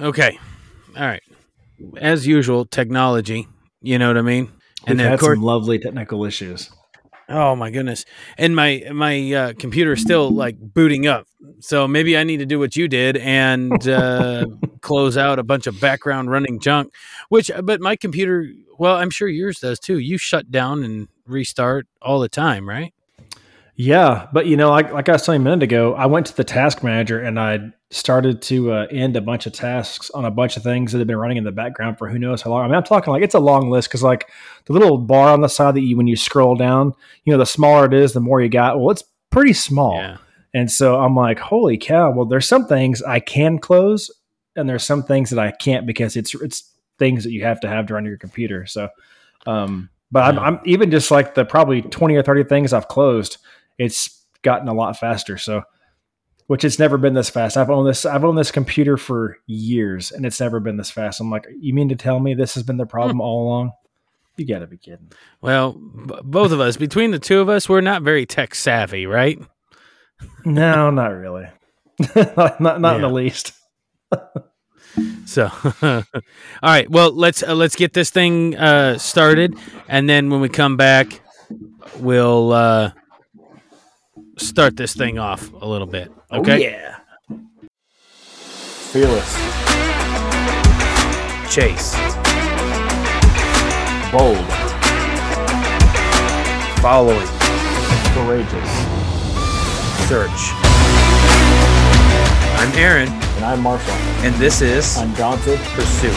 Okay. All right. As usual, technology. You know what I mean? And then, of course, some lovely technical issues. Oh my goodness. And my computer is still like booting up. So maybe I need to do what you did and close out a bunch of background running junk, but my computer, well, I'm sure yours does too. You shut down and restart all the time, right? Yeah. But you know, like I was telling you a minute ago, I went to the task manager and I started to end a bunch of tasks on a bunch of things that have been running in the background for who knows how long. I mean, I'm talking like it's a long list because like the little bar on the side that when you scroll down, you know, the smaller it is, the more you got. Well, it's pretty small. Yeah. And so I'm like, holy cow. Well, there's some things I can close and there's some things that I can't because it's things that you have to have to run your computer. So, but yeah. I'm even just like the probably 20 or 30 things I've closed. It's gotten a lot faster, so which it's never been this fast. I've owned this computer for years, and it's never been this fast. I'm like, you mean to tell me this has been the problem all along? You got to be kidding. Well, both of us, between the two of us, we're not very tech savvy, right? No, not really. not in the least. So, all right. Well, let's get this thing started, and then when we come back, we'll. Start this thing off a little bit. Okay? Oh, yeah. Fearless. Chase. Bold. Following. Courageous. Search. I'm Aaron. And I'm Marshall. And this is Undaunted Pursuit.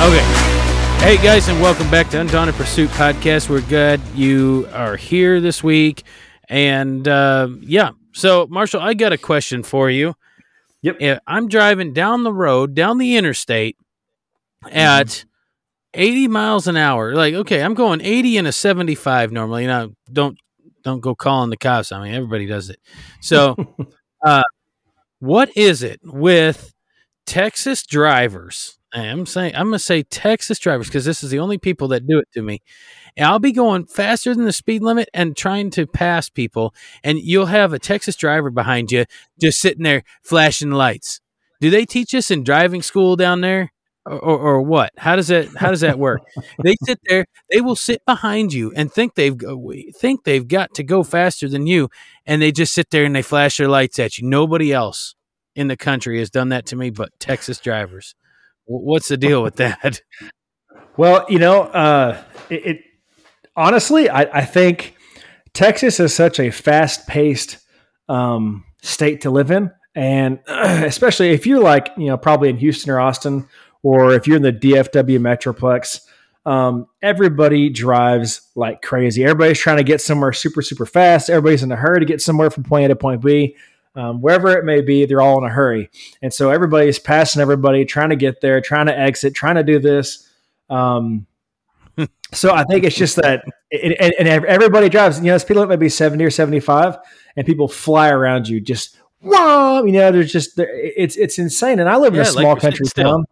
Okay. Hey guys, and welcome back to Undaunted Pursuit Podcast. We're glad you are here this week. And so Marshall, I got a question for you. Yep. I'm driving down the road, down the interstate at 80 miles an hour. Like, okay, I'm going 80 and a 75 normally. Now, don't go calling the cops. I mean, everybody does it. So what is it with Texas drivers? I'm going to say Texas drivers because this is the only people that do it to me. And I'll be going faster than the speed limit and trying to pass people. And you'll have a Texas driver behind you just sitting there flashing lights. Do they teach us in driving school down there or what? How does that work? They sit there. They will sit behind you and think they've got to go faster than you. And they just sit there and they flash their lights at you. Nobody else in the country has done that to me but Texas drivers. What's the deal with that? Well, you know, honestly, I think Texas is such a fast-paced state to live in, and especially if you're like, you know, probably in Houston or Austin, or if you're in the DFW Metroplex, everybody drives like crazy. Everybody's trying to get somewhere super, super fast. Everybody's in a hurry to get somewhere from point A to point B. Wherever it may be, they're all in a hurry. And so everybody's passing everybody, trying to get there, trying to exit, trying to do this. So I think it's just that and everybody drives, you know, speed limit maybe 70 or 75 and people fly around you just, whoa, you know, there's just, it's insane. And I live in a small country town.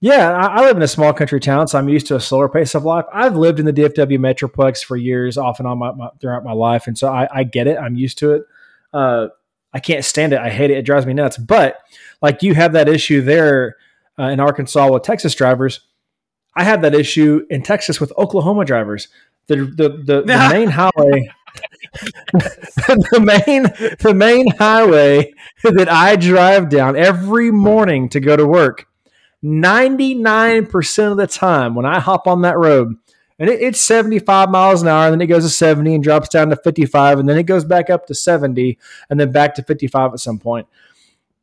Yeah, I live in a small country town, so I'm used to a slower pace of life. I've lived in the DFW Metroplex for years, off and on throughout my life. And so I get it. I'm used to it. I can't stand it. I hate it. It drives me nuts. But like you have that issue there in Arkansas with Texas drivers. I have that issue in Texas with Oklahoma drivers. The main highway, the main highway that I drive down every morning to go to work. 99% of the time when I hop on that road, and it's 75 miles an hour, and then it goes to 70 and drops down to 55, and then it goes back up to 70, and then back to 55 at some point.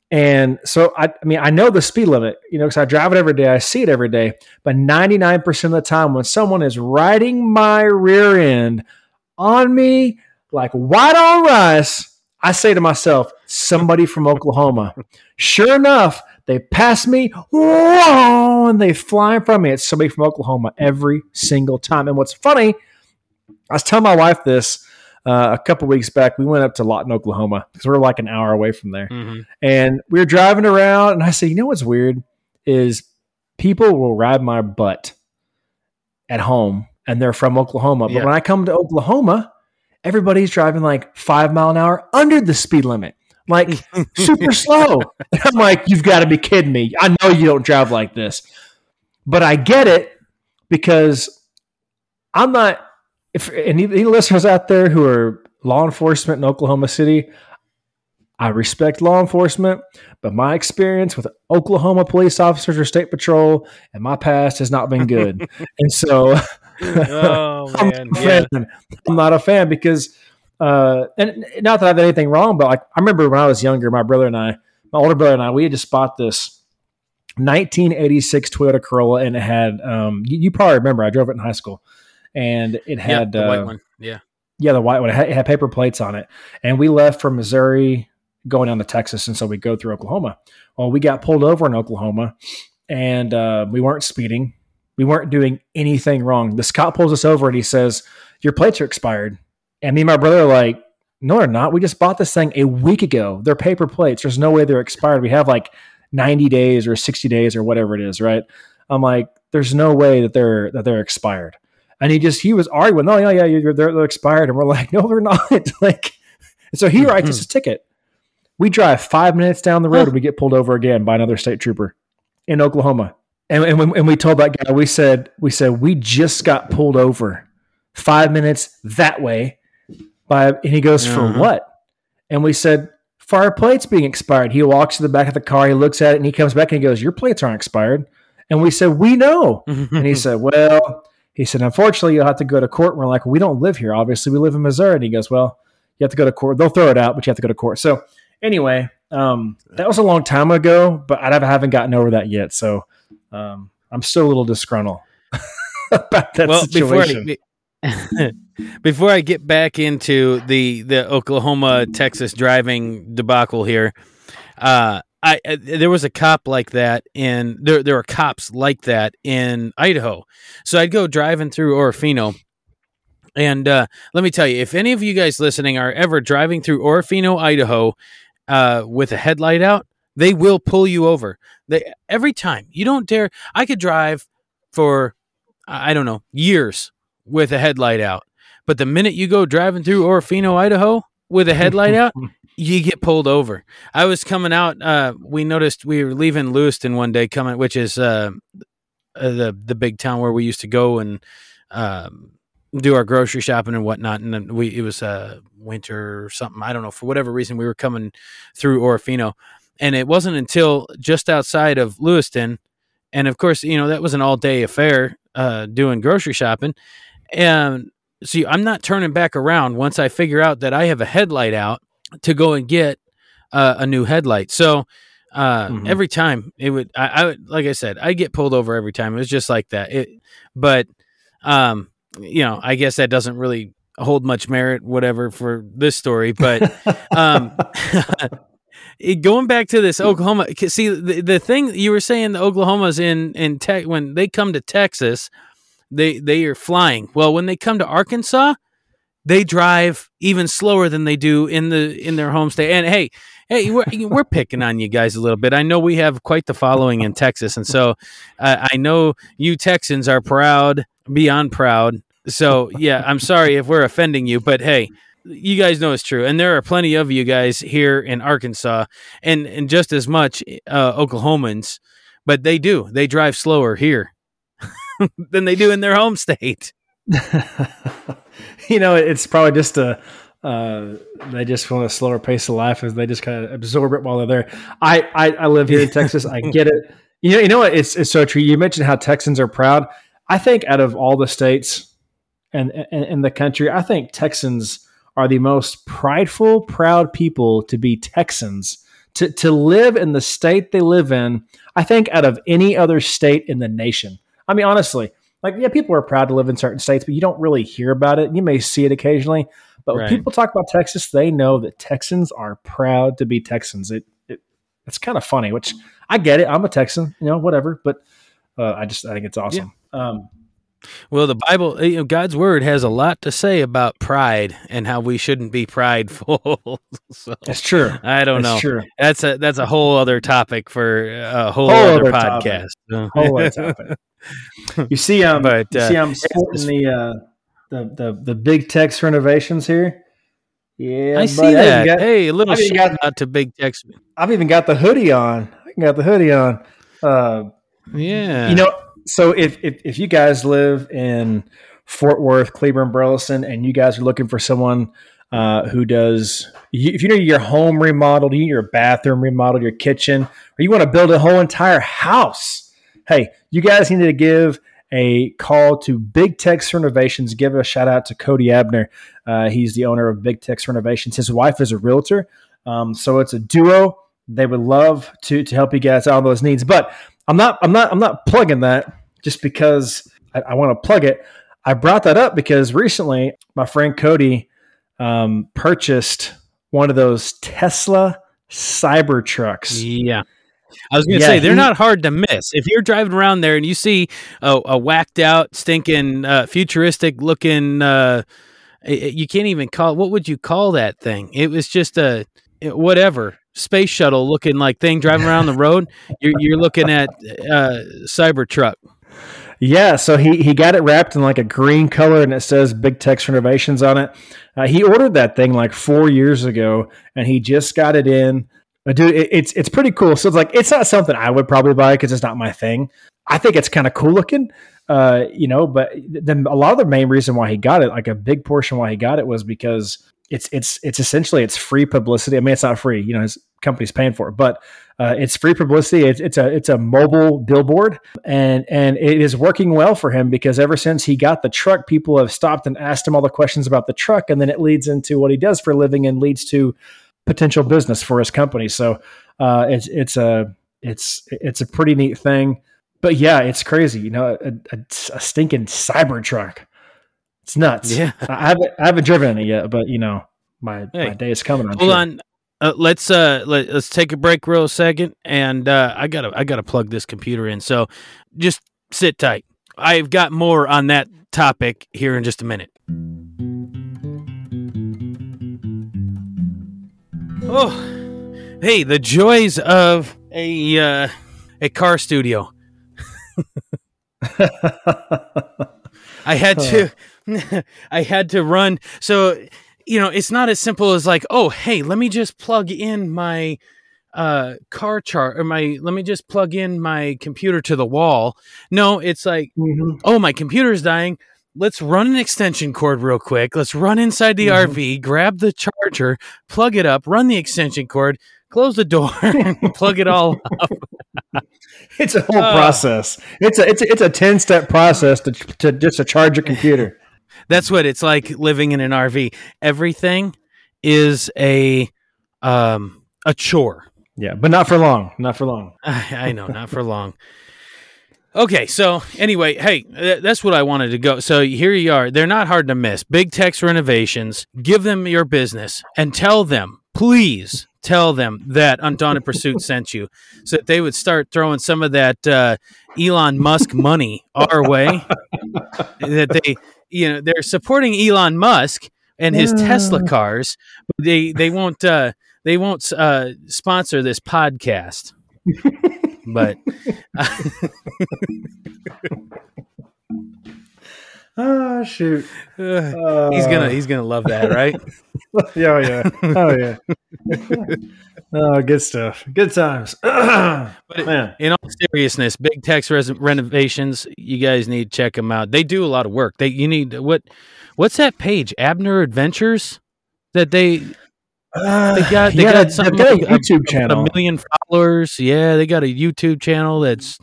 And so, I mean, I know the speed limit, you know, because I drive it every day. I see it every day. But 99% of the time when someone is riding my rear end on me like white on rice, I say to myself, somebody from Oklahoma. Sure enough, they pass me, whoa, and they fly from me. It's somebody from Oklahoma every single time. And what's funny, I was telling my wife this a couple weeks back. We went up to Lawton, Oklahoma, because we're like an hour away from there. Mm-hmm. And we were driving around, and I said, you know what's weird is people will ride my butt at home, and they're from Oklahoma. But when I come to Oklahoma, everybody's driving like 5 miles an hour under the speed limit, like super slow. And I'm like, you've got to be kidding me. I know you don't drive like this, but I get it because I'm not, if any listeners out there who are law enforcement in Oklahoma City, I respect law enforcement, but my experience with Oklahoma police officers or state patrol in my past has not been good. And so I'm not a fan because, and not that I did anything wrong, but like I remember when I was younger, my older brother and I, we had just bought this 1986 Toyota Corolla, and it had, you probably remember, I drove it in high school, and it had the white one. Yeah, the white one. It had paper plates on it, and we left from Missouri going down to Texas, and so we go through Oklahoma. Well, we got pulled over in Oklahoma, and we weren't speeding. We weren't doing anything wrong. The cop pulls us over, and he says, your plates are expired. And me and my brother are like, no, they're not. We just bought this thing a week ago. They're paper plates. There's no way they're expired. We have like 90 days or 60 days or whatever it is, right? I'm like, there's no way that they're expired. And he was arguing, no, yeah, they're expired. And we're like, no, they're not. Like, and so he writes us a ticket. We drive 5 minutes down the road and we get pulled over again by another state trooper in Oklahoma. And we told that guy, we said, we just got pulled over 5 minutes that way by, and he goes, for what? And we said, for our plates being expired. He walks to the back of the car, he looks at it, and he comes back and he goes, your plates aren't expired. And we said, we know. And he said, well, he said, unfortunately, you'll have to go to court. And we're like, we don't live here. Obviously, we live in Missouri. And he goes, well, you have to go to court. They'll throw it out, but you have to go to court. So anyway, that was a long time ago, but I haven't gotten over that yet. So I'm still a little disgruntled about that situation. Before I get back into the Oklahoma-Texas driving debacle here, there was a cop like that, and there were cops like that in Idaho. So I'd go driving through Orofino, and let me tell you, if any of you guys listening are ever driving through Orofino, Idaho, with a headlight out, they will pull you over. Every time. You don't dare. I could drive for, I don't know, years with a headlight out, but the minute you go driving through Orofino, Idaho, with a headlight out, you get pulled over. I was coming out. We noticed we were leaving Lewiston one day coming, which is the big town where we used to go and do our grocery shopping and whatnot. And then it was winter or something. I don't know. For whatever reason, we were coming through Orofino, and it wasn't until just outside of Lewiston. And of course, you know, that was an all day affair doing grocery shopping. And see, I'm not turning back around once I figure out that I have a headlight out to go and get a new headlight. So every time it would, like I said, I get pulled over every time. It was just like that. But you know, I guess that doesn't really hold much merit, whatever, for this story. But going back to this Oklahoma, see the thing you were saying, the Oklahomas in tech, when they come to Texas, they are flying. Well, when they come to Arkansas, they drive even slower than they do in their home state. And hey, we're picking on you guys a little bit. I know we have quite the following in Texas, and so I know you Texans are proud, beyond proud. So yeah, I'm sorry if we're offending you, but hey, you guys know it's true. And there are plenty of you guys here in Arkansas, and just as much Oklahomans, but they drive slower here than they do in their home state. You know, it's probably just they just want a slower pace of life, as they just kind of absorb it while they're there. I live here in Texas. I get it. You know what? It's so true. You mentioned how Texans are proud. I think out of all the states and in the country, I think Texans are the most prideful, proud people to be Texans. To live in the state they live in, I think out of any other state in the nation. I mean, honestly. Like, yeah, people are proud to live in certain states, but you don't really hear about it. You may see it occasionally, but when people talk about Texas, they know that Texans are proud to be Texans. It's kind of funny, which I get it. I'm a Texan, you know, whatever, but I think it's awesome. Yeah. Well, the Bible, you know, God's word has a lot to say about pride and how we shouldn't be prideful. So, that's true. I don't know. True. That's a whole other topic for a whole other podcast. Topic. You see, I'm sporting the the Big Tex Renovations here. Yeah, I see that. Hey, a little shout out to Big Tex. I've even got the hoodie on. I got the hoodie on. Yeah, you know. So if you guys live in Fort Worth, Cleburne, Burleson, and you guys are looking for someone who does, if you need your home remodeled, you need your bathroom remodeled, your kitchen, or you want to build a whole entire house, hey, you guys need to give a call to Big Tex Renovations. Give a shout out to Cody Abner. He's the owner of Big Tex Renovations. His wife is a realtor, so it's a duo. They would love to help you guys out on those needs, but I'm not plugging that just because I want to plug it. I brought that up because recently my friend Cody purchased one of those Tesla Cybertrucks. Yeah. I was going to say, they're not hard to miss. If you're driving around there and you see a whacked out, stinking, futuristic looking, you can't even call it, what would you call that thing? It was just whatever. Space shuttle looking like thing driving around the road. You're looking at Cybertruck. Yeah, so he got it wrapped in like a green color, and it says Big Tex Renovations on it. He ordered that thing like 4 years ago, and he just got it in. But dude, it's pretty cool. So it's like, it's not something I would probably buy because it's not my thing. I think it's kind of cool looking, But then a lot of the main reason why he got it, like a big portion why he got it, was because it's essentially it's free publicity. I mean, it's not free, his company's paying for it, but it's free publicity. It's a mobile billboard, and it is working well for him because ever since he got the truck, people have stopped and asked him all the questions about the truck, and then it leads into what he does for a living and leads to potential business for his company. So it's a pretty neat thing, but yeah, it's crazy, a stinking Cybertruck. It's nuts. Yeah. I haven't driven it yet, but my day is coming. Hold on. Let's take a break real second. And I gotta plug this computer in. So just sit tight. I've got more on that topic here in just a minute. Oh, hey, the joys of a car studio. I had to run. So, it's not as simple as like, oh, hey, let me just plug in my car chart or let me just plug in my computer to the wall. No, it's like, oh, my computer's dying. Let's run an extension cord real quick. Let's run inside the RV, grab the charger, plug it up, run the extension cord, close the door, and plug it all up. It's a whole process. It's a 10-step process to just to charge your computer. That's what it's like living in an RV. Everything is a chore. Yeah, but not for long. Not for long. I know, not for long. Okay, so anyway, hey, that's what I wanted to go. So here you are. They're not hard to miss. Big Tex Renovations. Give them your business and tell them, please tell them that Undaunted Pursuit sent you so that they would start throwing some of that Elon Musk money our way. That they, they're supporting Elon Musk and his Tesla cars. But they won't sponsor this podcast. But oh shoot, he's gonna love that, right? Oh yeah. Oh, good stuff, good times. But man, in all seriousness, Big Tex Renovations, you guys need to check them out. They do a lot of work. What's that page? Abner Adventures that they. They got a YouTube channel, 1 million followers. Yeah, they got a YouTube channel that's.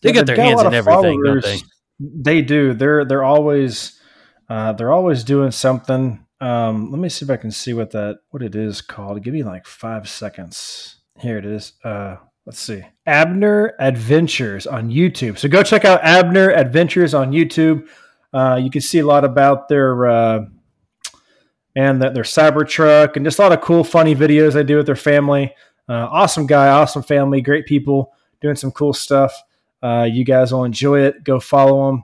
They got their hands in everything, don't they? They do. They're always doing something. Let me see if I can see what it is called. Give me like 5 seconds. Here it is. Let's see. Abner Adventures on YouTube. So go check out Abner Adventures on YouTube. You can see a lot about their. And their Cybertruck, and just a lot of cool, funny videos they do with their family. Awesome guy, awesome family, great people, doing some cool stuff. You guys will enjoy it. Go follow them,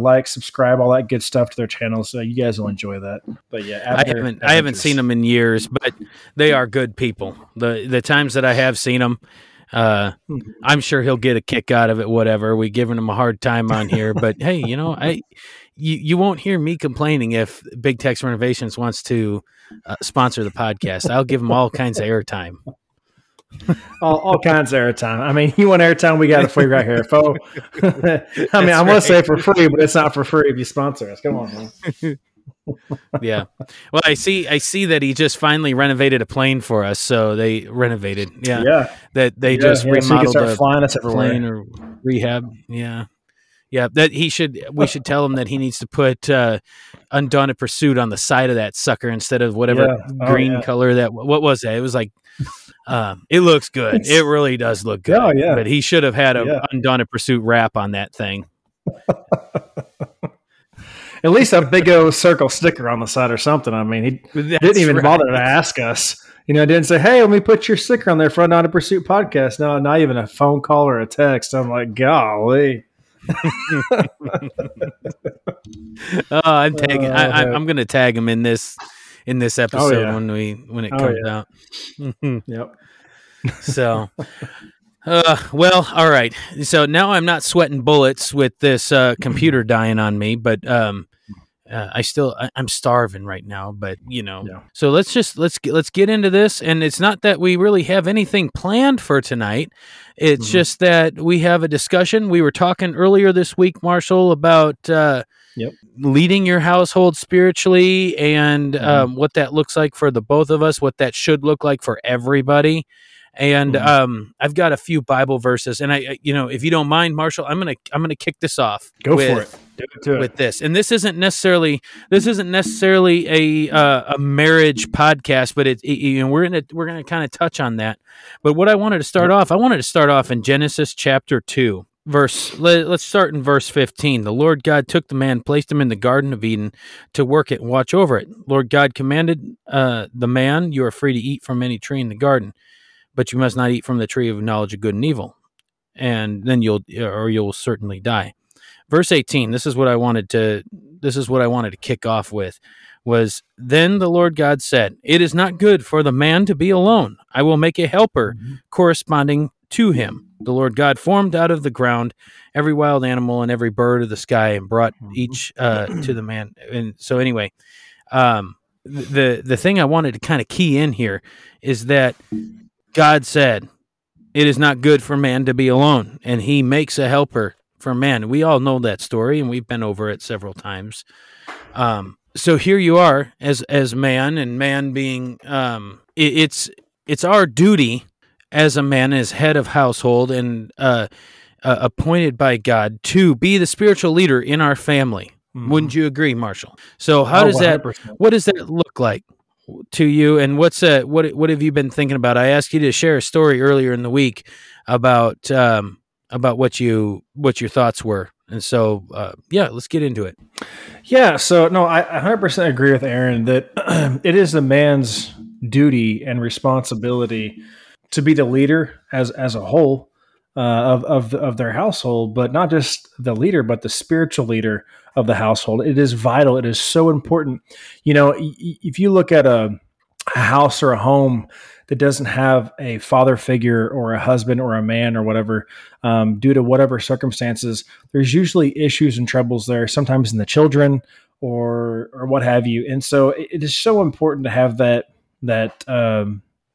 like, subscribe, all that good stuff to their channels. So you guys will enjoy that. But yeah, I haven't seen them in years, but they are good people. The times that I have seen them, I'm sure he'll get a kick out of it, whatever. We're giving him a hard time on here, but hey, you know, you won't hear me complaining if Big Tex Renovations wants to sponsor the podcast. I'll give him all kinds of airtime. All kinds of airtime. I mean, you want airtime, we got it for you right here. I'm going to say for free, but it's not for free if you sponsor us. Come on, man. Yeah. Well, I see that he just finally renovated a plane for us. So they renovated. Yeah. Yeah. That they just remodeled a plane or rehab. Yeah. Yeah. That we should tell him that he needs to put Undaunted Pursuit on the side of that sucker instead of whatever green color that, what was that? It was like, it looks good. It really does look good. Oh, yeah. But he should have had a Undaunted Pursuit wrap on that thing. At least a big old circle sticker on the side or something. I mean, he didn't even bother to ask us. You know, didn't say, hey, let me put your sticker on there for Undaunted Pursuit podcast. No, not even a phone call or a text. I'm like, golly. I'm going to tag him in this episode when it comes out. Yep. So, well, all right. So now I'm not sweating bullets with this computer dying on me, but I'm starving right now, but you know. Yeah. So let's get into this, and it's not that we really have anything planned for tonight. It's just that we have a discussion. We were talking earlier this week, Marshall, about leading your household spiritually and what that looks like for the both of us, what that should look like for everybody. And I've got a few Bible verses, and I, you know, if you don't mind, Marshall, I'm gonna kick this off. Go for it. And this isn't necessarily a marriage podcast, but we're gonna kind of touch on that. But what I wanted to start off in Genesis chapter 2. Let's start in verse 15. The Lord God took the man, placed him in the Garden of Eden to work it and watch over it. Lord God commanded the man, "You are free to eat from any tree in the garden, but you must not eat from the tree of knowledge of good and evil, and then you'll certainly die." Verse 18. This is what I wanted to kick off with, was then the Lord God said, "It is not good for the man to be alone. I will make a helper corresponding to him." The Lord God formed out of the ground every wild animal and every bird of the sky and brought each to the man. And so anyway, the thing I wanted to kind of key in here is that God said, "It is not good for man to be alone," and he makes a helper for man. We all know that story, and we've been over it several times. So here you are as man, and man being it's our duty as a man, as head of household, and appointed by God to be the spiritual leader in our family. Mm-hmm. Wouldn't you agree, Marshall? So how does 100%. What does that look like to you, and what have you been thinking about? I asked you to share a story earlier in the week about what your thoughts were, and so let's get into it. Yeah, so no, I 100% agree with Aaron that it is the man's duty and responsibility to be the leader as a whole of their household, but not just the leader, but the spiritual leader of the household. It is vital. It is so important. You know, if you look at a house or a home that doesn't have a father figure or a husband or a man or whatever, due to whatever circumstances, there's usually issues and troubles there, sometimes in the children or what have you. And so it is so important to have that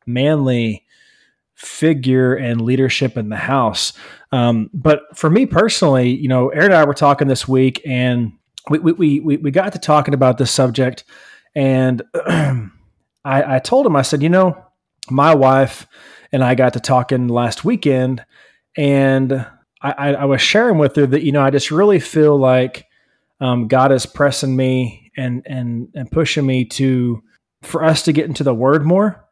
manly figure and leadership in the house. But for me personally, you know, Aaron and I were talking this week, and we got to talking about this subject, and I told him, I said, you know, my wife and I got to talking last weekend, and I was sharing with her that, you know, I just really feel like God is pressing me and pushing me for us to get into the Word more,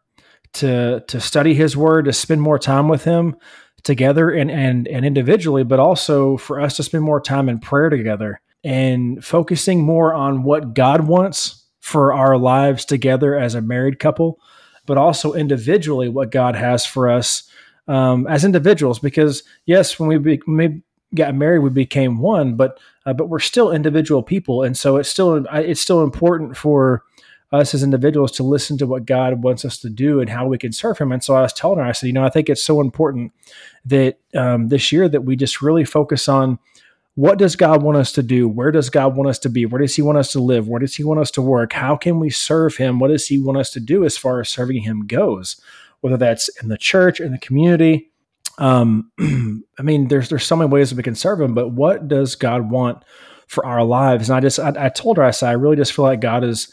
to study His Word, to spend more time with Him together and individually, but also for us to spend more time in prayer together and focusing more on what God wants for our lives together as a married couple, but also individually what God has for us as individuals. Because yes, when we got married, we became one, but we're still individual people, and so it's still important for us as individuals to listen to what God wants us to do and how we can serve him. And so I was telling her, I said, you know, I think it's so important that this year that we just really focus on what does God want us to do? Where does God want us to be? Where does he want us to live? Where does he want us to work? How can we serve him? What does he want us to do as far as serving him goes? Whether that's in the church, in the community. I mean, there's so many ways that we can serve him, but what does God want for our lives? And I told her, I said, I really just feel like God is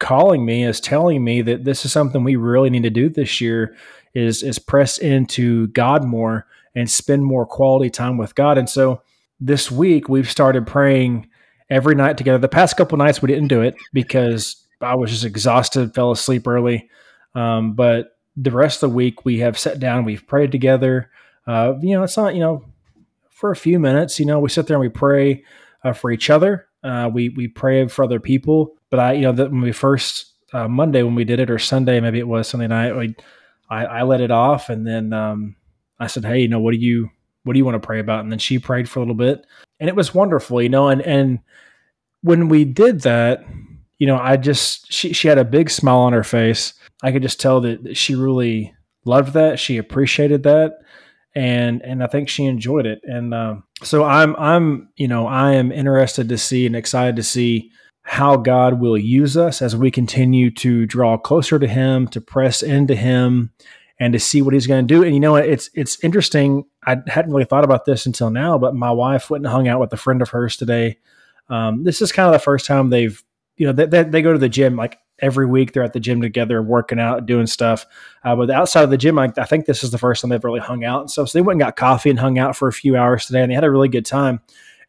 calling me, is telling me that this is something we really need to do this year is press into God more and spend more quality time with God. And so this week we've started praying every night together. The past couple of nights we didn't do it because I was just exhausted, fell asleep early. But the rest of the week we have sat down, we've prayed together. You know, it's not, you know, for a few minutes, you know, we sit there and we pray for each other. We pray for other people, but when we first, Monday when we did it, or Sunday, maybe it was Sunday night, I let it off. And then, I said, hey, you know, what do you want to pray about? And then she prayed for a little bit, and it was wonderful, you know? And when we did that, you know, she had a big smile on her face. I could just tell that she really loved that. She appreciated that. And I think she enjoyed it. And, so I am interested to see and excited to see how God will use us as we continue to draw closer to him, to press into him, and to see what he's going to do. And you know, it's interesting. I hadn't really thought about this until now, but my wife went and hung out with a friend of hers today. This is kind of the first time they go to the gym, like every week they're at the gym together, working out, doing stuff. But outside of the gym, I think this is the first time they've really hung out and stuff. So they went and got coffee and hung out for a few hours today, and they had a really good time.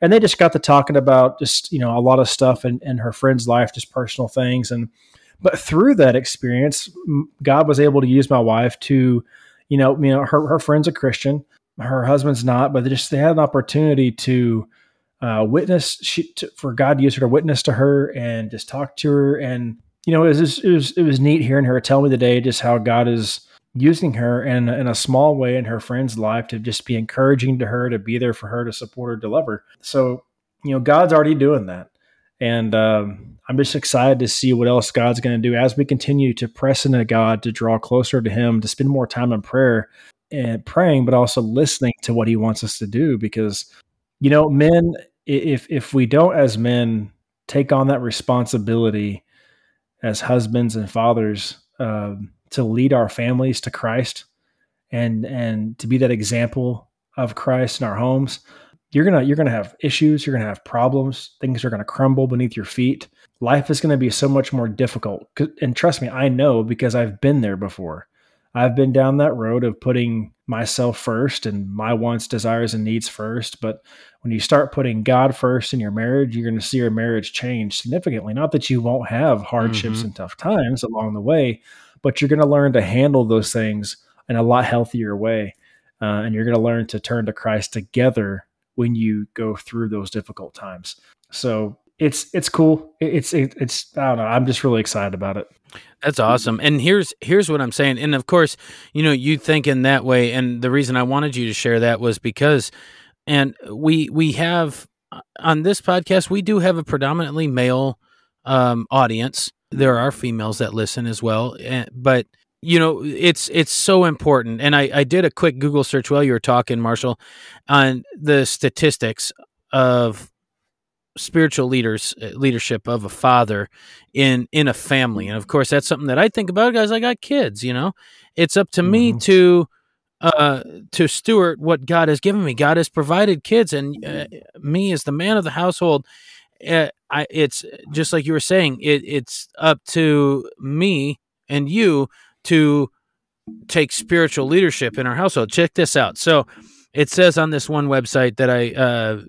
And they just got to talking about just, you know, a lot of stuff in her friend's life, just personal things. But through that experience, God was able to use my wife to, you know, her friend's a Christian, her husband's not, but they had an opportunity to for God to use her to witness to her and just talk to her. And you know, it was neat hearing her tell me today just how God is using her in a small way in her friend's life to just be encouraging to her, to be there for her, to support her, to love her. So, you know, God's already doing that. And I'm just excited to see what else God's going to do as we continue to press into God, to draw closer to him, to spend more time in prayer and praying, but also listening to what he wants us to do. Because, you know, men, if we don't as men take on that responsibility as husbands and fathers, to lead our families to Christ and to be that example of Christ in our homes, you're going to have issues. You're going to have problems. Things are going to crumble beneath your feet. Life is going to be so much more difficult. And trust me, I know, because I've been there before. I've been down that road of putting myself first and my wants, desires, and needs first. But when you start putting God first in your marriage, you're going to see your marriage change significantly. Not that you won't have hardships and tough times along the way, but you're going to learn to handle those things in a lot healthier way. And you're going to learn to turn to Christ together when you go through those difficult times. So it's cool. It's I don't know. I'm just really excited about it. That's awesome. And here's what I'm saying. And of course, you know, you think in that way. And the reason I wanted you to share that was because, and we have on this podcast, we do have a predominantly male audience. There are females that listen as well, but you know, it's so important. And I did a quick Google search while you were talking, Marshall, on the statistics of spiritual leadership of a father in a family. And of course, that's something that I think about, guys. I got kids, you know, it's up to me to steward what God has given me. God has provided kids, and me as the man of the household, it's just like you were saying, it's up to me and you to take spiritual leadership in our household. Check this out. So it says on this one website that I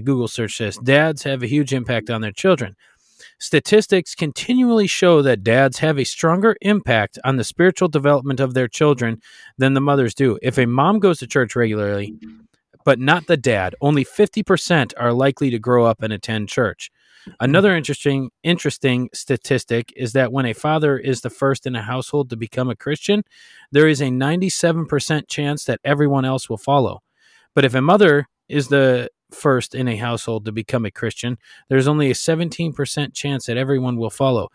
Google searched this. Dads have a huge impact on their children. Statistics continually show that dads have a stronger impact on the spiritual development of their children than the mothers do. If a mom goes to church regularly, but not the dad, only 50% are likely to grow up and attend church. Another interesting statistic is that when a father is the first in a household to become a Christian, there is a 97% chance that everyone else will follow. But if a mother is the first in a household to become a Christian, there's only a 17% chance that everyone will follow.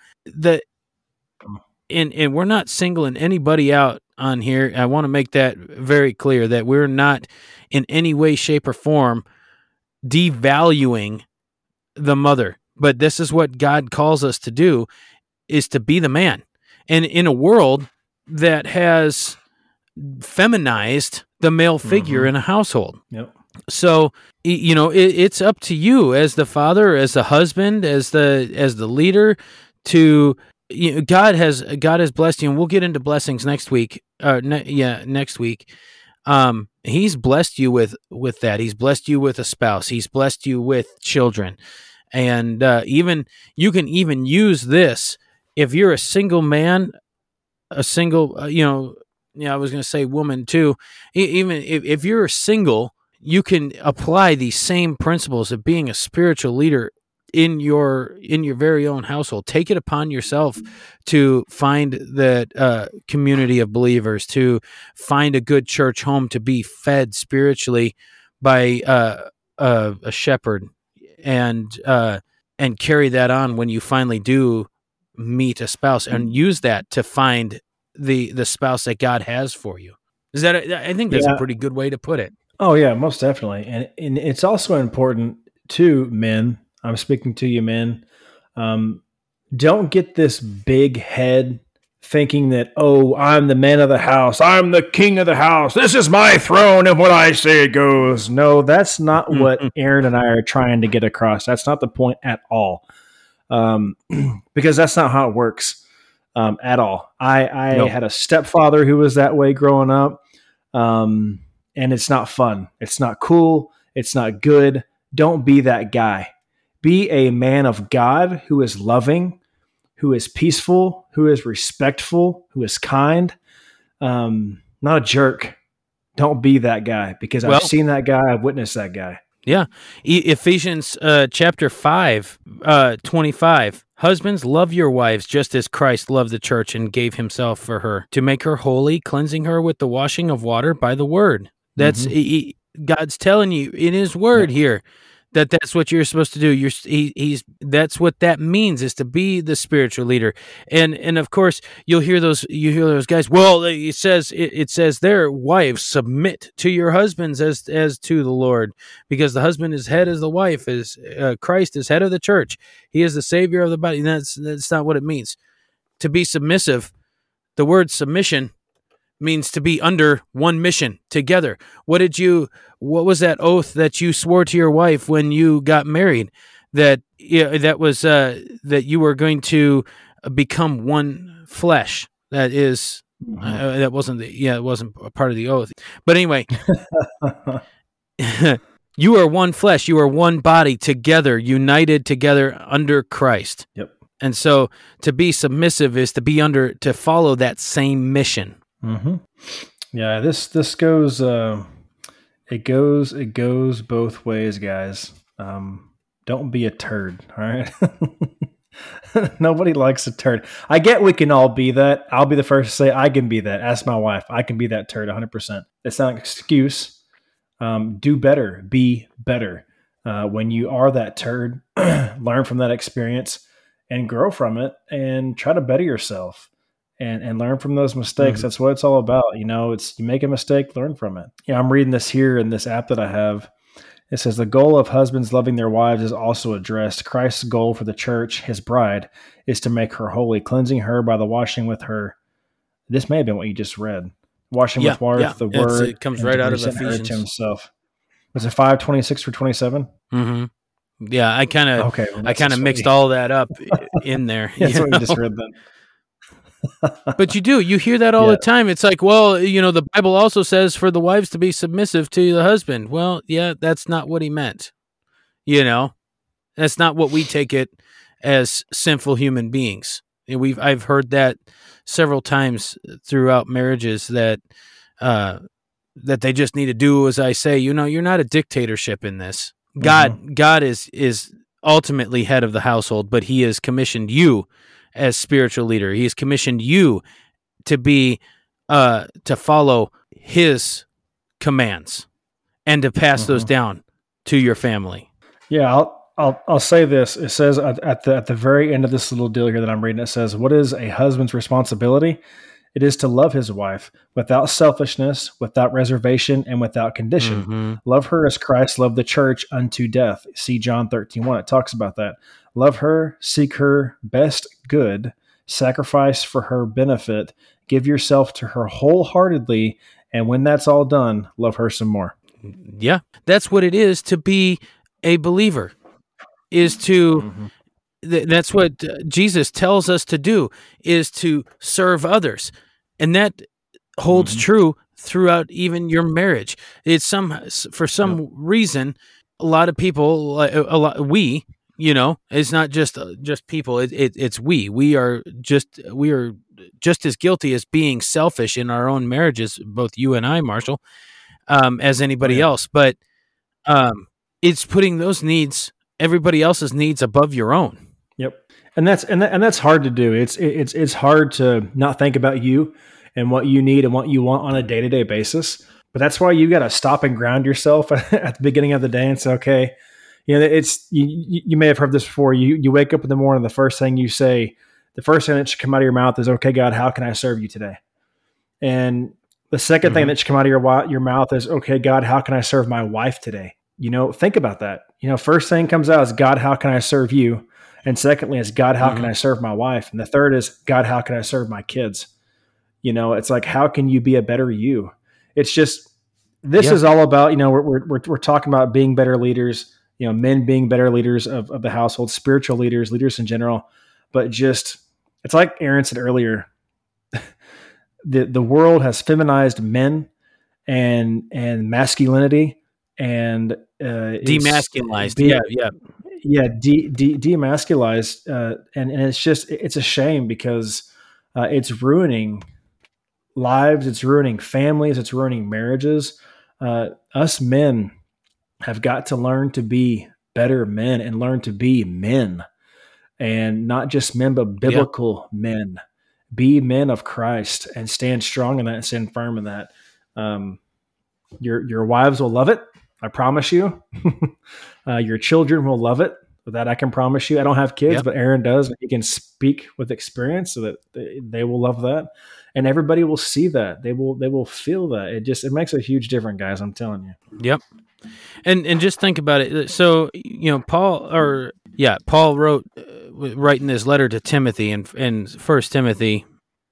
And we're not singling anybody out on here. I want to make that very clear that we're not in any way, shape, or form devaluing the mother. But this is what God calls us to do, is to be the man. And in a world that has feminized the male figure in a household. Yep. So, you know, it's up to you as the father, as the husband, as the leader to, you know, God has blessed you, and we'll get into blessings next week. Next week. He's blessed you with that. He's blessed you with a spouse. He's blessed you with children. And even you can even use this if you're a single man, a single, I was going to say woman too. Even if you're single, you can apply these same principles of being a spiritual leader in your very own household. Take it upon yourself to find that community of believers, to find a good church home, to be fed spiritually by a shepherd, and carry that on when you finally do meet a spouse, and use that to find the spouse that God has for you. I think that's a pretty good way to put it. Oh yeah, most definitely. And it's also important to men. I'm speaking to you, men. Don't get this big head thinking that, oh, I'm the man of the house. I'm the king of the house. This is my throne, and what I say goes. No, that's not what Aaron and I are trying to get across. That's not the point at all. Because that's not how it works at all. I had a stepfather who was that way growing up. And it's not fun. It's not cool. It's not good. Don't be that guy. Be a man of God who is loving, who is peaceful, who is respectful, who is kind. Not a jerk. Don't be that guy, because I've seen that guy. I've witnessed that guy. Yeah. Ephesians chapter 5, 25. Husbands, love your wives just as Christ loved the church and gave himself for her, to make her holy, cleansing her with the washing of water by the word. That's God's telling you in his word here that that's what you're supposed to do. That's what that means, is to be the spiritual leader. And of course you hear those guys, well, it says their wives submit to your husbands as to the Lord, because the husband is head as the wife is. Christ is head of the church. He is the savior of the body. And that's not what it means to be submissive. The word submission means to be under one mission together. What was that oath that you swore to your wife when you got married? That you were going to become one flesh. It wasn't a part of the oath. But anyway, you are one flesh, you are one body together, united together under Christ. Yep. And so to be submissive is to follow that same mission. Mm-hmm. Yeah, this goes, it goes both ways, guys. Don't be a turd. All right. Nobody likes a turd. I get we can all be that. I'll be the first to say I can be that. Ask my wife. I can be that turd 100%. That's not an excuse. Do better, be better. When you are that turd, learn from that experience and grow from it and try to better yourself. And learn from those mistakes. That's what it's all about. You know, it's, you make a mistake, learn from it. Yeah, I'm reading this here in this app that I have. It says the goal of husbands loving their wives is also addressed. Christ's goal for the church, his bride, is to make her holy, cleansing her by the washing with her. This may have been what you just read. Washing with water, the word. It comes right out of Ephesians. To himself. Was it 5:26 or 27? Mm-hmm. Yeah, I kind of mixed all that up in there. That's what you just read then. But you hear that all the time. It's like, well, you know, the Bible also says for the wives to be submissive to the husband. Well, yeah, that's not what he meant. You know, that's not what we take it as sinful human beings. And I've heard that several times throughout marriages that they just need to do as I say. You know, you're not a dictatorship in this. God is ultimately head of the household, but he has commissioned you as spiritual leader. He has commissioned you to be, to follow his commands and to pass those down to your family? Yeah, I'll say this. It says at the very end of this little deal here that I'm reading, it says, "What is a husband's responsibility? It is to love his wife without selfishness, without reservation, and without condition. Mm-hmm. Love her as Christ loved the church unto death." See John 13:1. It talks about that. Love her, seek her best good, sacrifice for her benefit, give yourself to her wholeheartedly, and when that's all done, love her some more. Yeah, that's what it is to be a believer, is to... Mm-hmm. That's what Jesus tells us to do, is to serve others. And that holds mm-hmm. true throughout even your marriage. It's for some yeah. reason, a lot of people, we, you know, it's not just people. It's we. We are just as guilty as being selfish in our own marriages, both you and I, Marshall, as anybody yeah. else. But it's putting those needs, everybody else's needs, above your own. Yep. And that's hard to do. It's hard to not think about you and what you need and what you want on a day-to-day basis. But that's why you got to stop and ground yourself at the beginning of the day and say, okay, you know, you may have heard this before. You wake up in the morning, the first thing that should come out of your mouth is, okay, God, how can I serve you today? And the second mm-hmm. thing that should come out of your mouth is, okay, God, how can I serve my wife today? You know, think about that. You know, first thing comes out is, God, how can I serve you? And secondly is, God, how mm-hmm. can I serve my wife? And the third is, God, how can I serve my kids? You know, it's like, how can you be a better you? It's just, this yep. is all about, you know, we're talking about being better leaders, you know, men being better leaders of the household, spiritual leaders, leaders in general, but just, it's like Aaron said earlier, the world has feminized men and masculinity and demasculized, demasculized, and it's just, it's a shame because it's ruining lives, it's ruining families, it's ruining marriages. Us men have got to learn to be better men and learn to be men, and not just men, but biblical yeah. men. Be men of Christ and stand strong in that and stand firm in that. Your wives will love it. I promise you. Your children will love it. That I can promise you. I don't have kids, yep. but Aaron does. He can speak with experience so that they will love that. And everybody will see that. They will feel that. It makes a huge difference, guys. I'm telling you. Yep. And just think about it. So, you know, Paul wrote, writing this letter to Timothy in 1 Timothy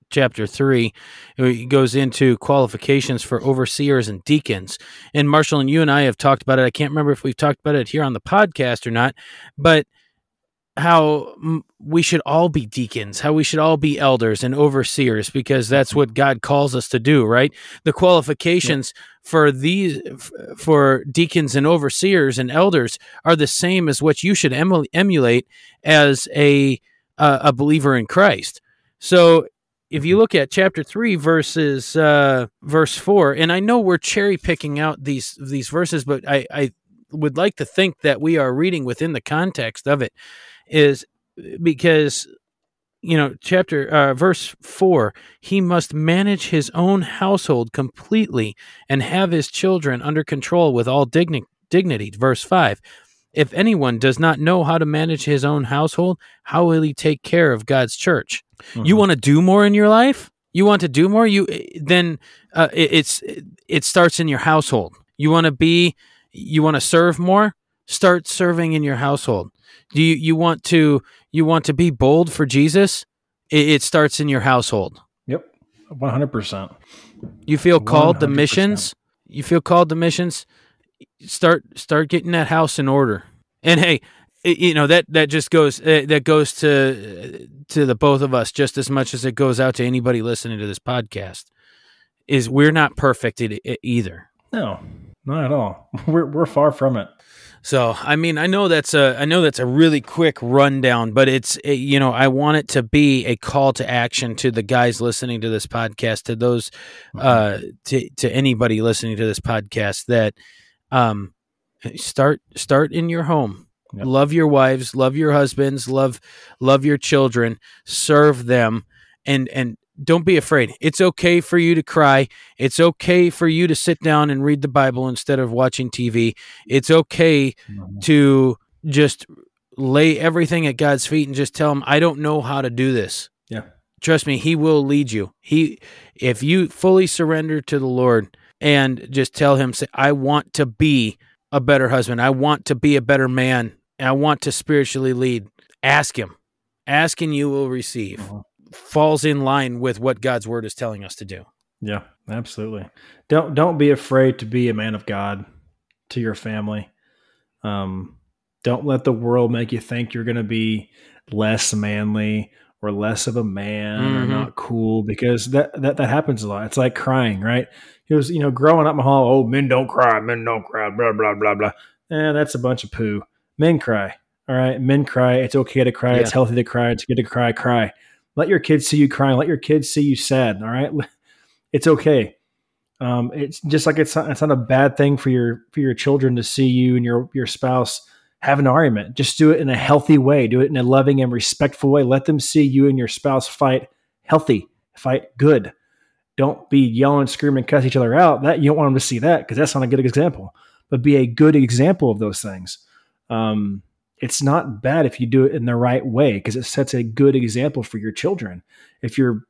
chapter 3, it goes into qualifications for overseers and deacons. And Marshall and you and I have talked about it. I can't remember if we've talked about it here on the podcast or not, but how we should all be deacons, how we should all be elders and overseers, because that's what God calls us to do, right? The qualifications yeah. for deacons and overseers and elders are the same as what you should emulate as a believer in Christ. So if you look at chapter 3, verse 4, and I know we're cherry picking out these verses, but I would like to think that we are reading within the context of it, is because, you know, verse 4, he must manage his own household completely and have his children under control with all dignity. Verse 5, if anyone does not know how to manage his own household, how will he take care of God's church? Mm-hmm. You want to do more in your life? You want to do more? It starts in your household. You want to serve more? Start serving in your household. Do you want to be bold for Jesus? It starts in your household. Yep. 100%. You feel called to missions? Start getting that house in order. And hey, you know, that goes to the both of us just as much as it goes out to anybody listening to this podcast. Is we're not perfect either. No, not at all. We're far from it. So, I mean, I know that's a really quick rundown, but it's, you know, I want it to be a call to action to the guys listening to this podcast, to those, to anybody listening to this podcast, that start in your home. Yep. Love your wives, love your husbands, love your children, serve them, and don't be afraid. It's okay for you to cry. It's okay for you to sit down and read the Bible instead of watching TV. It's okay to just lay everything at God's feet and just tell him, I don't know how to do this. Yeah. Trust me, he will lead you. If you fully surrender to the Lord and just tell him, say, I want to be a better husband. I want to be a better man. And I want to spiritually lead. Ask him. Ask and you will receive. Uh-huh. Falls in line with what God's word is telling us to do. Yeah, absolutely. Don't be afraid to be a man of God to your family. Don't let the world make you think you're going to be less manly or less of a man or not cool, because that happens a lot. It's like crying, right? It was, growing up my whole, oh, men don't cry, blah, blah, blah, blah. And that's a bunch of poo. Men cry. All right. Men cry. It's okay to cry. Yeah. It's healthy to cry. It's good to cry, cry. Let your kids see you crying. Let your kids see you sad. All right. It's okay. It's just like, it's not a bad thing for your children to see you and your spouse have an argument. Just do it in a healthy way. Do it in a loving and respectful way. Let them see you and your spouse fight healthy, fight good. Don't be yelling, screaming, cuss each other out. That you don't want them to see that, because that's not a good example, but be a good example of those things. It's not bad if you do it in the right way, because it sets a good example for your children. If your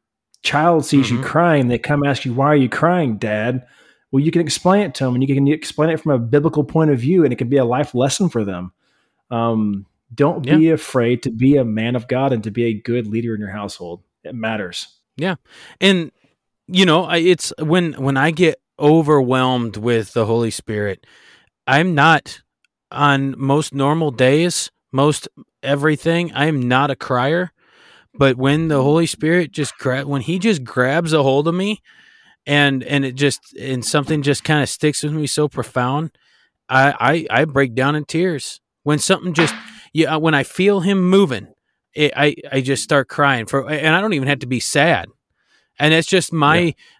child sees you crying, they come ask you, why are you crying, Dad? Well, you can explain it to them, and you can explain it from a biblical point of view, and it can be a life lesson for them. Don't be afraid to be a man of God and to be a good leader in your household. It matters. Yeah. And, it's when I get overwhelmed with the Holy Spirit, I'm not... on most normal days, most everything, I am not a crier, but when the Holy Spirit when he just grabs a hold of me, and it just, and something just kind of sticks with me so profound, I break down in tears. When something just, when I feel him moving, I just start crying and I don't even have to be sad. And that's just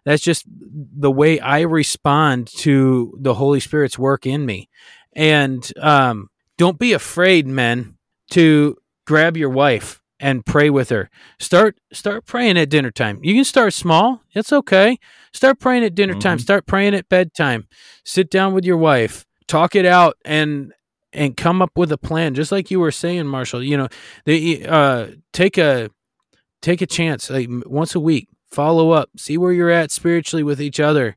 that's just the way I respond to the Holy Spirit's work in me. And don't be afraid, men, to grab your wife and pray with her. Start praying at dinner time. You can start small. It's okay. Start praying at dinner time. Start praying at bedtime. Sit down with your wife. Talk it out and come up with a plan. Just like you were saying, Marshall. Take a chance, like once a week. Follow up. See where you're at spiritually with each other.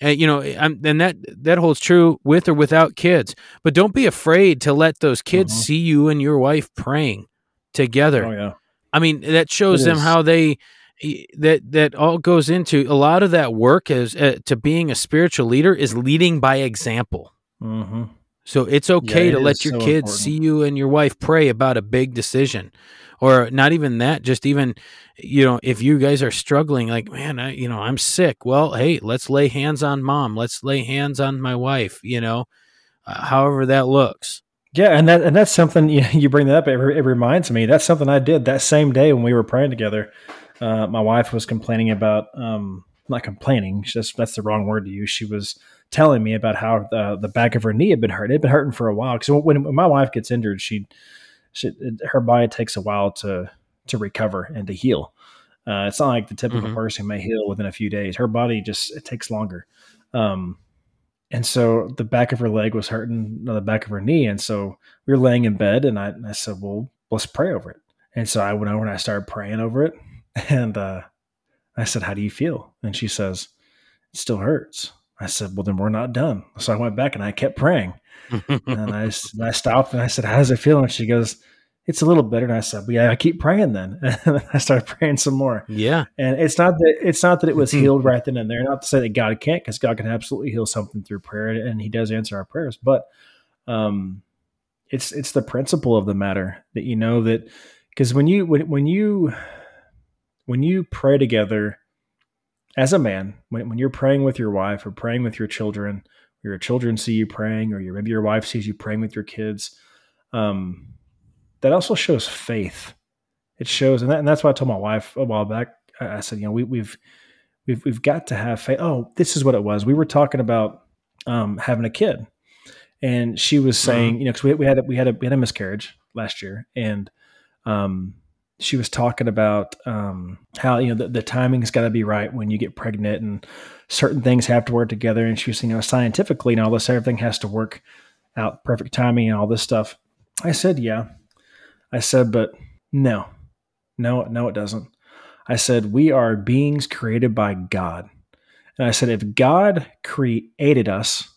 And, and that holds true with or without kids. But don't be afraid to let those kids see you and your wife praying together. Oh, yeah. I mean, that shows them how that all goes into a lot of that work is to being a spiritual leader is leading by example. Mm-hmm. So it's okay to let your kids see you and your wife pray about a big decision, or not even that, just even, if you guys are struggling, like, man, I'm sick. Well, hey, let's lay hands on mom. Let's lay hands on my wife, however that looks. Yeah. And that's something you bring that up. It reminds me, that's something I did that same day when we were praying together. My wife was complaining about, not complaining, that's the wrong word to use. She was telling me about how the back of her knee had been hurt. It had been hurting for a while, because when my wife gets injured, her body takes a while to recover and to heal. It's not like the typical person may heal within a few days. Her body it takes longer. And so the back of her leg was hurting, the back of her knee. And so we were laying in bed, and I said, well, let's pray over it. And so I went over and I started praying over it. And I said, how do you feel? And she says, it still hurts. I said, well, then we're not done. So I went back and I kept praying. And I stopped and I said, how does it feel? And she goes, it's a little better. And I said, well, yeah, I keep praying then. And I started praying some more. Yeah. And it's not that it was healed right then and there. Not to say that God can't, because God can absolutely heal something through prayer, and he does answer our prayers. But it's the principle of the matter that that, because when you pray together as a man, when you're praying with your wife or praying with your children, or your children see you praying, or maybe your wife sees you praying with your kids, that also shows faith. It shows, and that's why I told my wife a while back. I said, we've got to have faith. Oh, this is what it was. We were talking about having a kid, and she was saying, because we had a miscarriage last year, and she was talking about how, you know, the timing's got to be right when you get pregnant and certain things have to work together. And she was, you know, scientifically and all this, everything has to work out, perfect timing and all this stuff. I said, yeah. I said, but no, it doesn't. I said, we are beings created by God. And I said, if God created us,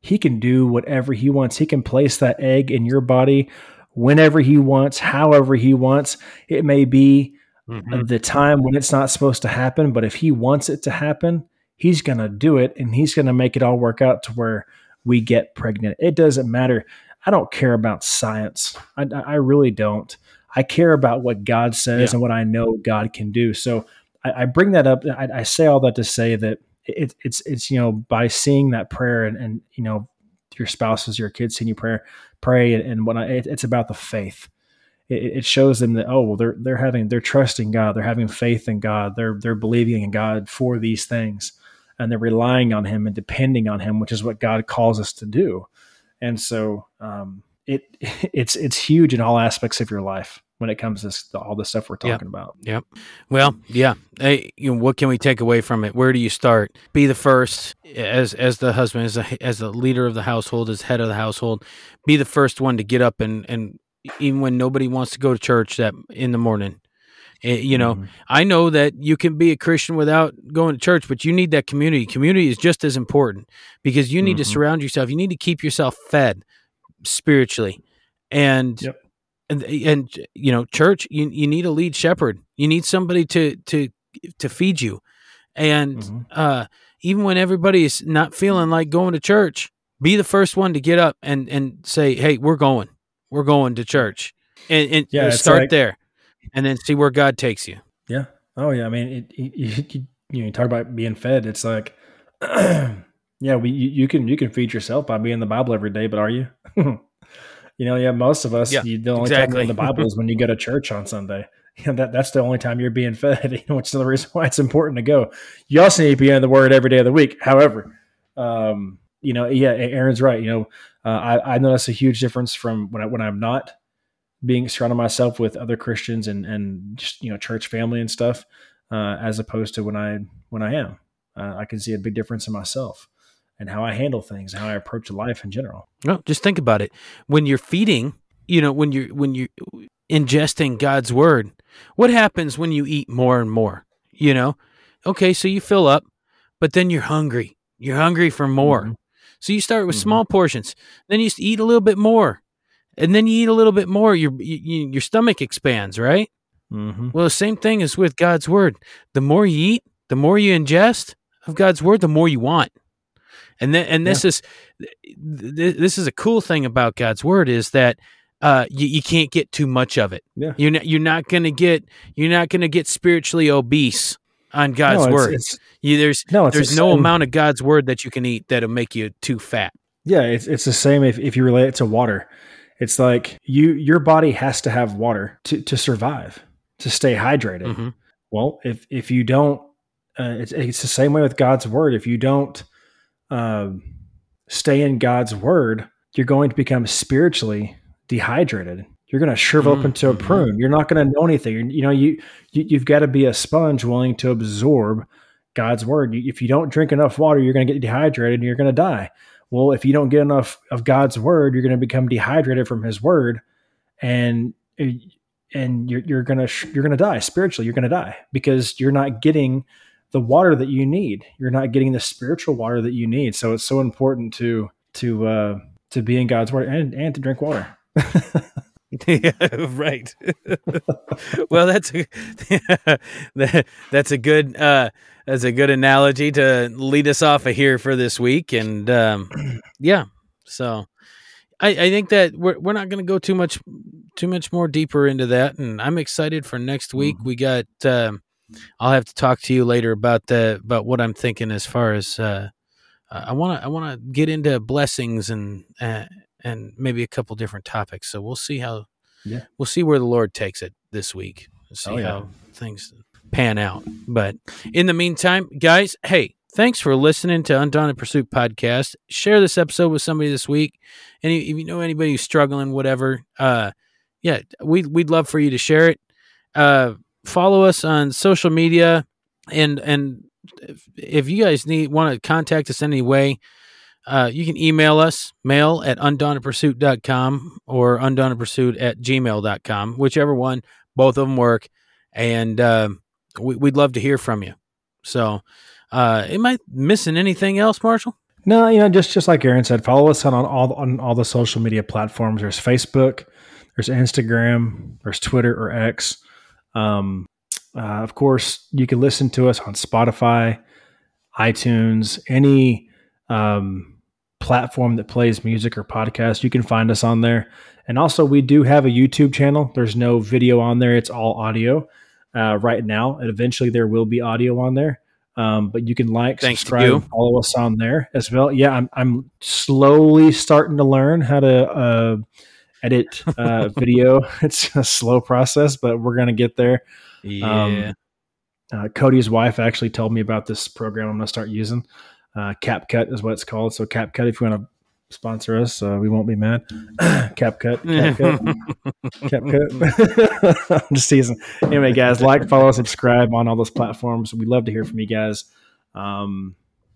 he can do whatever he wants. He can place that egg in your body whenever he wants, however he wants. It may be the time when it's not supposed to happen, but if he wants it to happen, he's going to do it, and he's going to make it all work out to where we get pregnant. It doesn't matter. I don't care about science. I really don't. I care about what God says and what I know God can do. So I bring that up. I say all that to say that it's you know, by seeing that prayer and you know, your spouses, your kids seeing you pray and whatnot, it's about the faith. It shows them that, oh, well, they're trusting God. They're having faith in God. They're believing in God for these things, and they're relying on him and depending on him, which is what God calls us to do. And so, it's huge in all aspects of your life when it comes to all the stuff we're talking about. Yep. Well, yeah. Hey, you know, what can we take away from it? Where do you start? Be the first as the husband, as the leader of the household, as head of the household. Be the first one to get up and even when nobody wants to go to church that in the morning. You know, I know that you can be a Christian without going to church, but you need that community. Community is just as important because you need to surround yourself. You need to keep yourself fed spiritually. And and you know, church, you need a lead shepherd. You need somebody to feed you. And even when everybody is not feeling like going to church, be the first one to get up and say, hey, we're going to church, and start there. And then see where God takes you. Yeah. Oh, yeah. I mean, you talk about being fed. It's like, you can feed yourself by being in the Bible every day, but are you? You know, most of us, the only time in the Bible is when you go to church on Sunday. And that's the only time you're being fed, which is the reason why it's important to go. You also need to be in the Word every day of the week. However, Aaron's right. You know, I notice a huge difference from when I'm not being surrounded myself with other Christians and just, you know, church family and stuff, as opposed to when I am, I can see a big difference in myself and how I handle things, and how I approach life in general. No, just think about it. When you're feeding, you know, when you're ingesting God's word, what happens when you eat more and more, you know? Okay. So you fill up, but then you're hungry for more. So you start with small portions, then you eat a little bit more. And then you eat a little bit more, your stomach expands, right? Well, the same thing is with God's word. The more you eat, the more you ingest of God's word, the more you want. This is a cool thing about God's word is that you can't get too much of it. Yeah. You're not going to get spiritually obese on God's word. There's no amount of God's word that you can eat that'll make you too fat. Yeah, it's the same if you relate it to water. It's like your body has to have water to survive, to stay hydrated. Well, if you don't, it's the same way with God's word. If you don't stay in God's word, you're going to become spiritually dehydrated. You're going to shrivel up into a prune. You're not going to know anything. You've got to be a sponge willing to absorb God's word. If you don't drink enough water, you're going to get dehydrated and you're going to die. Well, if you don't get enough of God's word, you're going to become dehydrated from his word, and you're going to die spiritually. You're going to die because you're not getting the water that you need. You're not getting the spiritual water that you need. So it's so important to be in God's word and to drink water. Yeah, right. Well, that's a good analogy to lead us off of here for this week, and so I think that we're not going to go too much more deeper into that, and I'm excited for next week. We got I'll have to talk to you later about what I'm thinking as far as I want to get into blessings and maybe a couple different topics. So we'll see we'll see where the Lord takes it this week. How things pan out. But in the meantime, guys, hey, thanks for listening to Undaunted Pursuit Podcast. Share this episode with somebody this week. And if you know anybody who's struggling, whatever, we'd love for you to share it. Follow us on social media, and if you guys want to contact us any way, you can email us, mail@undaunted.com or undaunted@gmail.com, whichever one. Both of them work, and we'd love to hear from you. So, am I missing anything else, Marshall? No, just like Aaron said, follow us on all the social media platforms. There's Facebook, there's Instagram, there's Twitter or X. Of course, you can listen to us on Spotify, iTunes, any platform that plays music or podcast. You can find us on there. And also, we do have a YouTube channel. There's no video on there. It's all audio right now. And eventually, there will be audio on there. But you can subscribe, follow us on there as well. Yeah, I'm slowly starting to learn how to edit video. It's a slow process, but we're going to get there. Yeah. Cody's wife actually told me about this program I'm going to start using. CapCut is what it's called. So CapCut, if you want to sponsor us, we won't be mad. CapCut. I'm just teasing. Anyway, guys, follow, subscribe on all those platforms. We'd love to hear from you guys.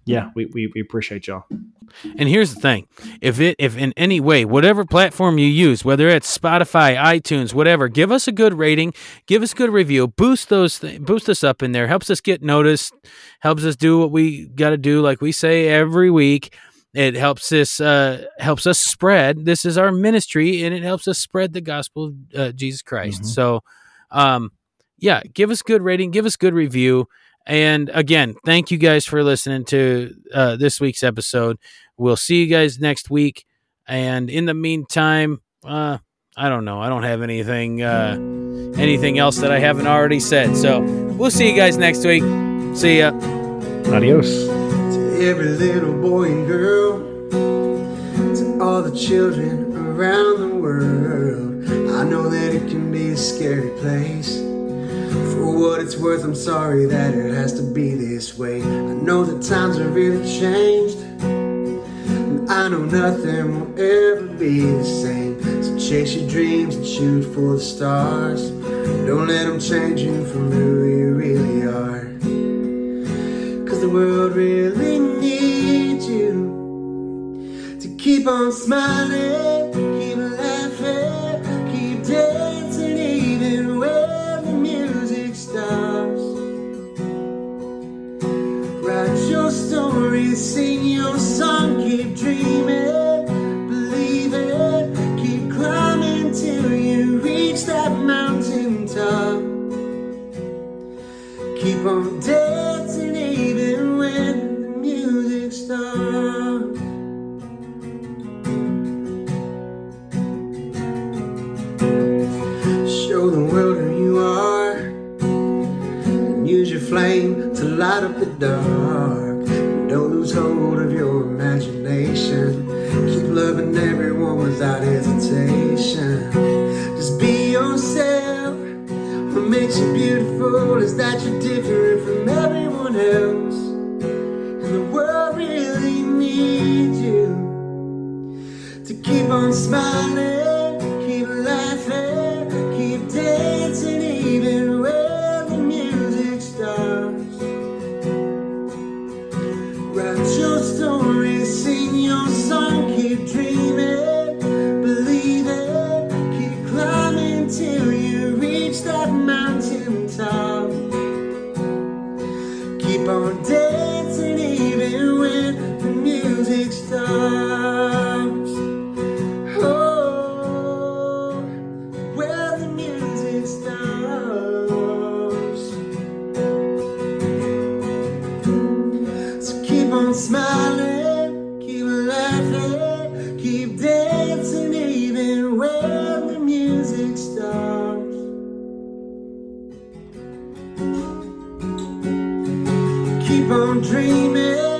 Yeah, we appreciate y'all. And here's the thing. If in any way, whatever platform you use, whether it's Spotify, iTunes, whatever, give us a good rating, give us a good review, boost us up in there, helps us get noticed, helps us do what we got to do, like we say every week. It helps us spread. This is our ministry, and it helps us spread the gospel of Jesus Christ. Mm-hmm. So, yeah, give us good rating, give us good review. And again, thank you guys for listening to this week's episode. We'll see you guys next week. And in the meantime, I don't know. I don't have anything else that I haven't already said. So we'll see you guys next week. See ya. Adios. To every little boy and girl, to all the children around the world, I know that it can be a scary place. For what it's worth, I'm sorry that it has to be this way. I know the times have really changed, and I know nothing will ever be the same. So chase your dreams and shoot for the stars. Don't let them change you from who you really are, 'cause the world really needs you to keep on smiling, keep laughing, keep dancing even when stars. Write your story, sing your song, keep dreaming, believe it, keep climbing till you reach that mountain top. Keep on dancing even when the music stops. Show the world who you are. Use your flame to light up the dark. Don't lose hold of your imagination. Keep loving everyone without hesitation. Just be yourself. What makes you beautiful is that you're different from everyone else. And the world really needs you to keep on smiling, keep laughing, keep dancing even when your story, sing your song, keep dreaming, believe it, keep climbing till you reach that mountain top. Keep on dancing even when the music stops. Oh, where the music stops. Smiling, keep laughing, keep dancing even when the music stops. Keep on dreaming.